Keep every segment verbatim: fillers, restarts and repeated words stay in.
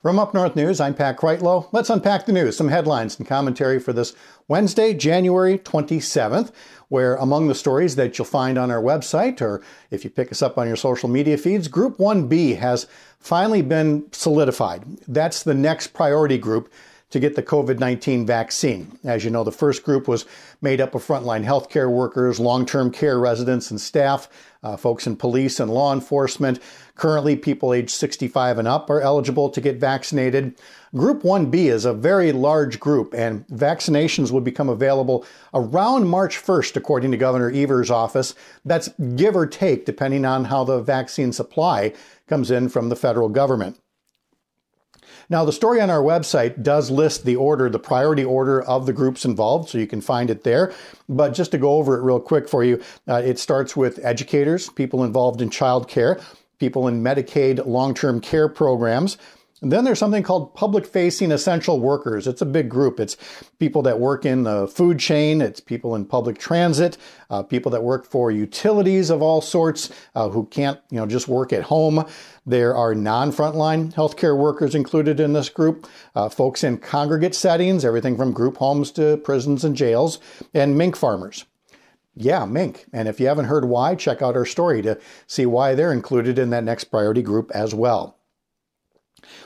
From Up North News, I'm Pat Kreitlow. Let's unpack the news, some headlines and commentary for this Wednesday, January twenty-seventh, where among the stories that you'll find on our website, or if you pick us up on your social media feeds, Group one B has finally been solidified. That's the next priority group to get the COVID nineteen vaccine. As you know, the first group was made up of frontline healthcare workers, long-term care residents and staff, uh, folks in police and law enforcement. Currently, people age sixty-five and up are eligible to get vaccinated. Group one B is a very large group, and vaccinations would become available around March first, according to Governor Evers' office. That's give or take, depending on how the vaccine supply comes in from the federal government. Now, the story on our website does list the order, the priority order of the groups involved, so you can find it there. But just to go over it real quick for you, uh, it starts with educators, people involved in child care, people in Medicaid long-term care programs. And then there's something called public-facing essential workers. It's a big group. It's people that work in the food chain. It's people in public transit, uh, people that work for utilities of all sorts uh, who can't, you know, just work at home. There are non-frontline healthcare workers included in this group, uh, folks in congregate settings, everything from group homes to prisons and jails, and mink farmers. Yeah, mink. And if you haven't heard why, check out our story to see why they're included in that next priority group as well.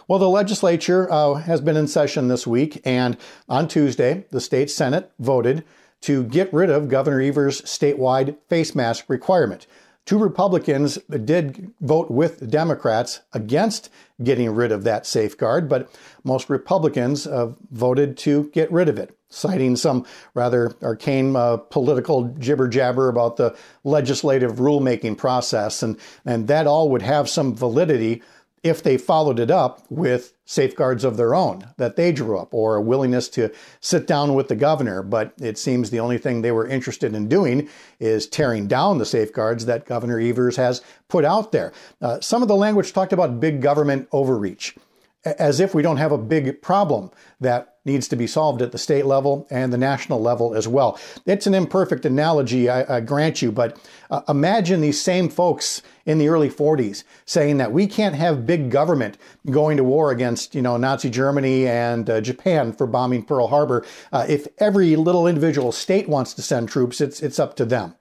Well, the legislature uh, has been in session this week, and on Tuesday, the state Senate voted to get rid of Governor Evers' statewide face mask requirement. Two Republicans did vote with Democrats against getting rid of that safeguard, but most Republicans uh, voted to get rid of it, citing some rather arcane uh, political jibber-jabber about the legislative rulemaking process, and, and that all would have some validity if they followed it up with safeguards of their own that they drew up, or a willingness to sit down with the governor. But it seems the only thing they were interested in doing is tearing down the safeguards that Governor Evers has put out there. Uh, some of the language talked about big government overreach, as if we don't have a big problem that needs to be solved at the state level and the national level as well. It's an imperfect analogy, I, I grant you, but uh, imagine these same folks in the early forties saying that we can't have big government going to war against, you know, Nazi Germany and uh, Japan for bombing Pearl Harbor. Uh, if every little individual state wants to send troops, it's it's up to them.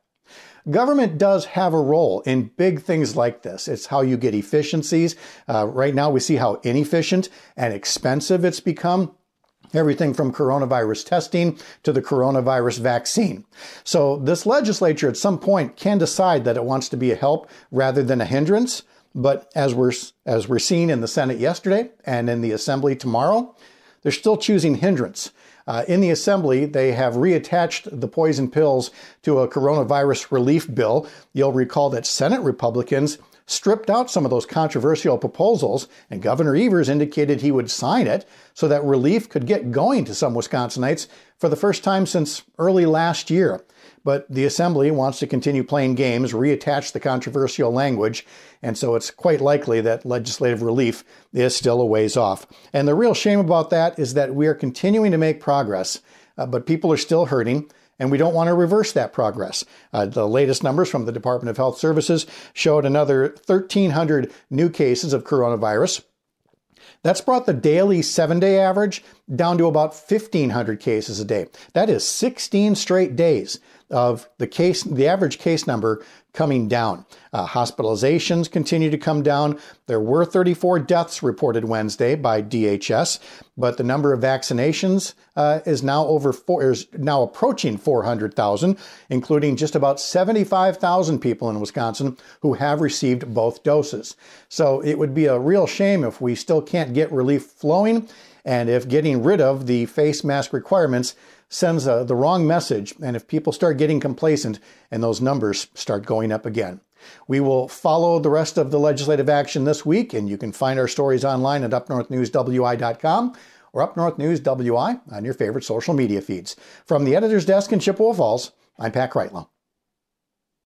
Government does have a role in big things like this. It's how you get efficiencies. Uh, right now, we see how inefficient and expensive it's become. Everything from coronavirus testing to the coronavirus vaccine. So this legislature at some point can decide that it wants to be a help rather than a hindrance. But as we're, as we're seeing in the Senate yesterday and in the Assembly tomorrow, they're still choosing hindrance. Uh, in the Assembly, they have reattached the poison pills to a coronavirus relief bill. You'll recall that Senate Republicans stripped out some of those controversial proposals, and Governor Evers indicated he would sign it so that relief could get going to some Wisconsinites for the first time since early last year. But the Assembly wants to continue playing games, reattach the controversial language, and so it's quite likely that legislative relief is still a ways off. And the real shame about that is that we are continuing to make progress, uh, but people are still hurting, and we don't want to reverse that progress. Uh, the latest numbers from the Department of Health Services showed another thirteen hundred new cases of coronavirus. That's brought the daily seven-day average down to about fifteen hundred cases a day. That is sixteen straight days of the case, the average case number coming down. Uh, hospitalizations continue to come down. There were thirty-four deaths reported Wednesday by D H S, but the number of vaccinations uh, is now over four, is now approaching four hundred thousand, including just about seventy-five thousand people in Wisconsin who have received both doses. So it would be a real shame if we still can't get relief flowing, and if getting rid of the face mask requirements sends uh, the wrong message, and if people start getting complacent and those numbers start going up again. We will follow the rest of the legislative action this week, and you can find our stories online at up north news w i dot com or Up North News W I on your favorite social media feeds. From the editor's desk in Chippewa Falls, I'm Pat Kreitlow.